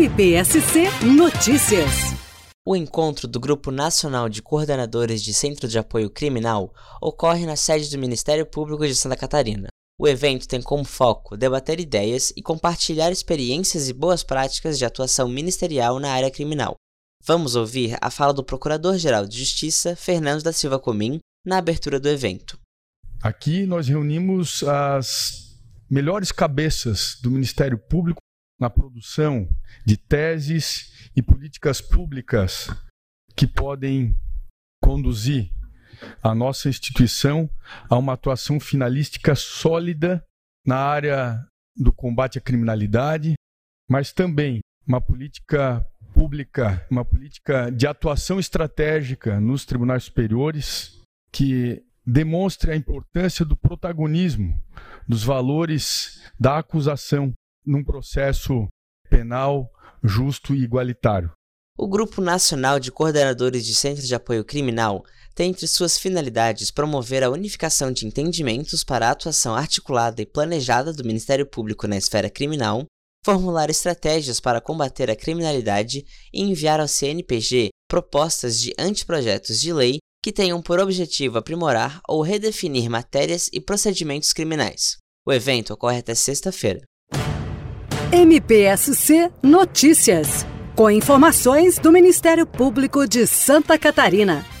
MPSC Notícias. O encontro do Grupo Nacional de Coordenadores de Centro de Apoio Criminal ocorre na sede do Ministério Público de Santa Catarina. O evento tem como foco debater ideias e compartilhar experiências e boas práticas de atuação ministerial na área criminal. Vamos ouvir a fala do Procurador-Geral de Justiça, Fernando da Silva Comim, na abertura do evento. Aqui nós reunimos as melhores cabeças do Ministério Público na produção de teses e políticas públicas que podem conduzir a nossa instituição a uma atuação finalística sólida na área do combate à criminalidade, mas também uma política pública, uma política de atuação estratégica nos tribunais superiores que demonstre a importância do protagonismo, dos valores da acusação num processo penal justo e igualitário. O Grupo Nacional de Coordenadores de Centro de Apoio Criminal tem entre suas finalidades promover a unificação de entendimentos para a atuação articulada e planejada do Ministério Público na esfera criminal, formular estratégias para combater a criminalidade e enviar ao CNPG propostas de anteprojetos de lei que tenham por objetivo aprimorar ou redefinir matérias e procedimentos criminais. O evento ocorre até sexta-feira. MPSC Notícias, com informações do Ministério Público de Santa Catarina.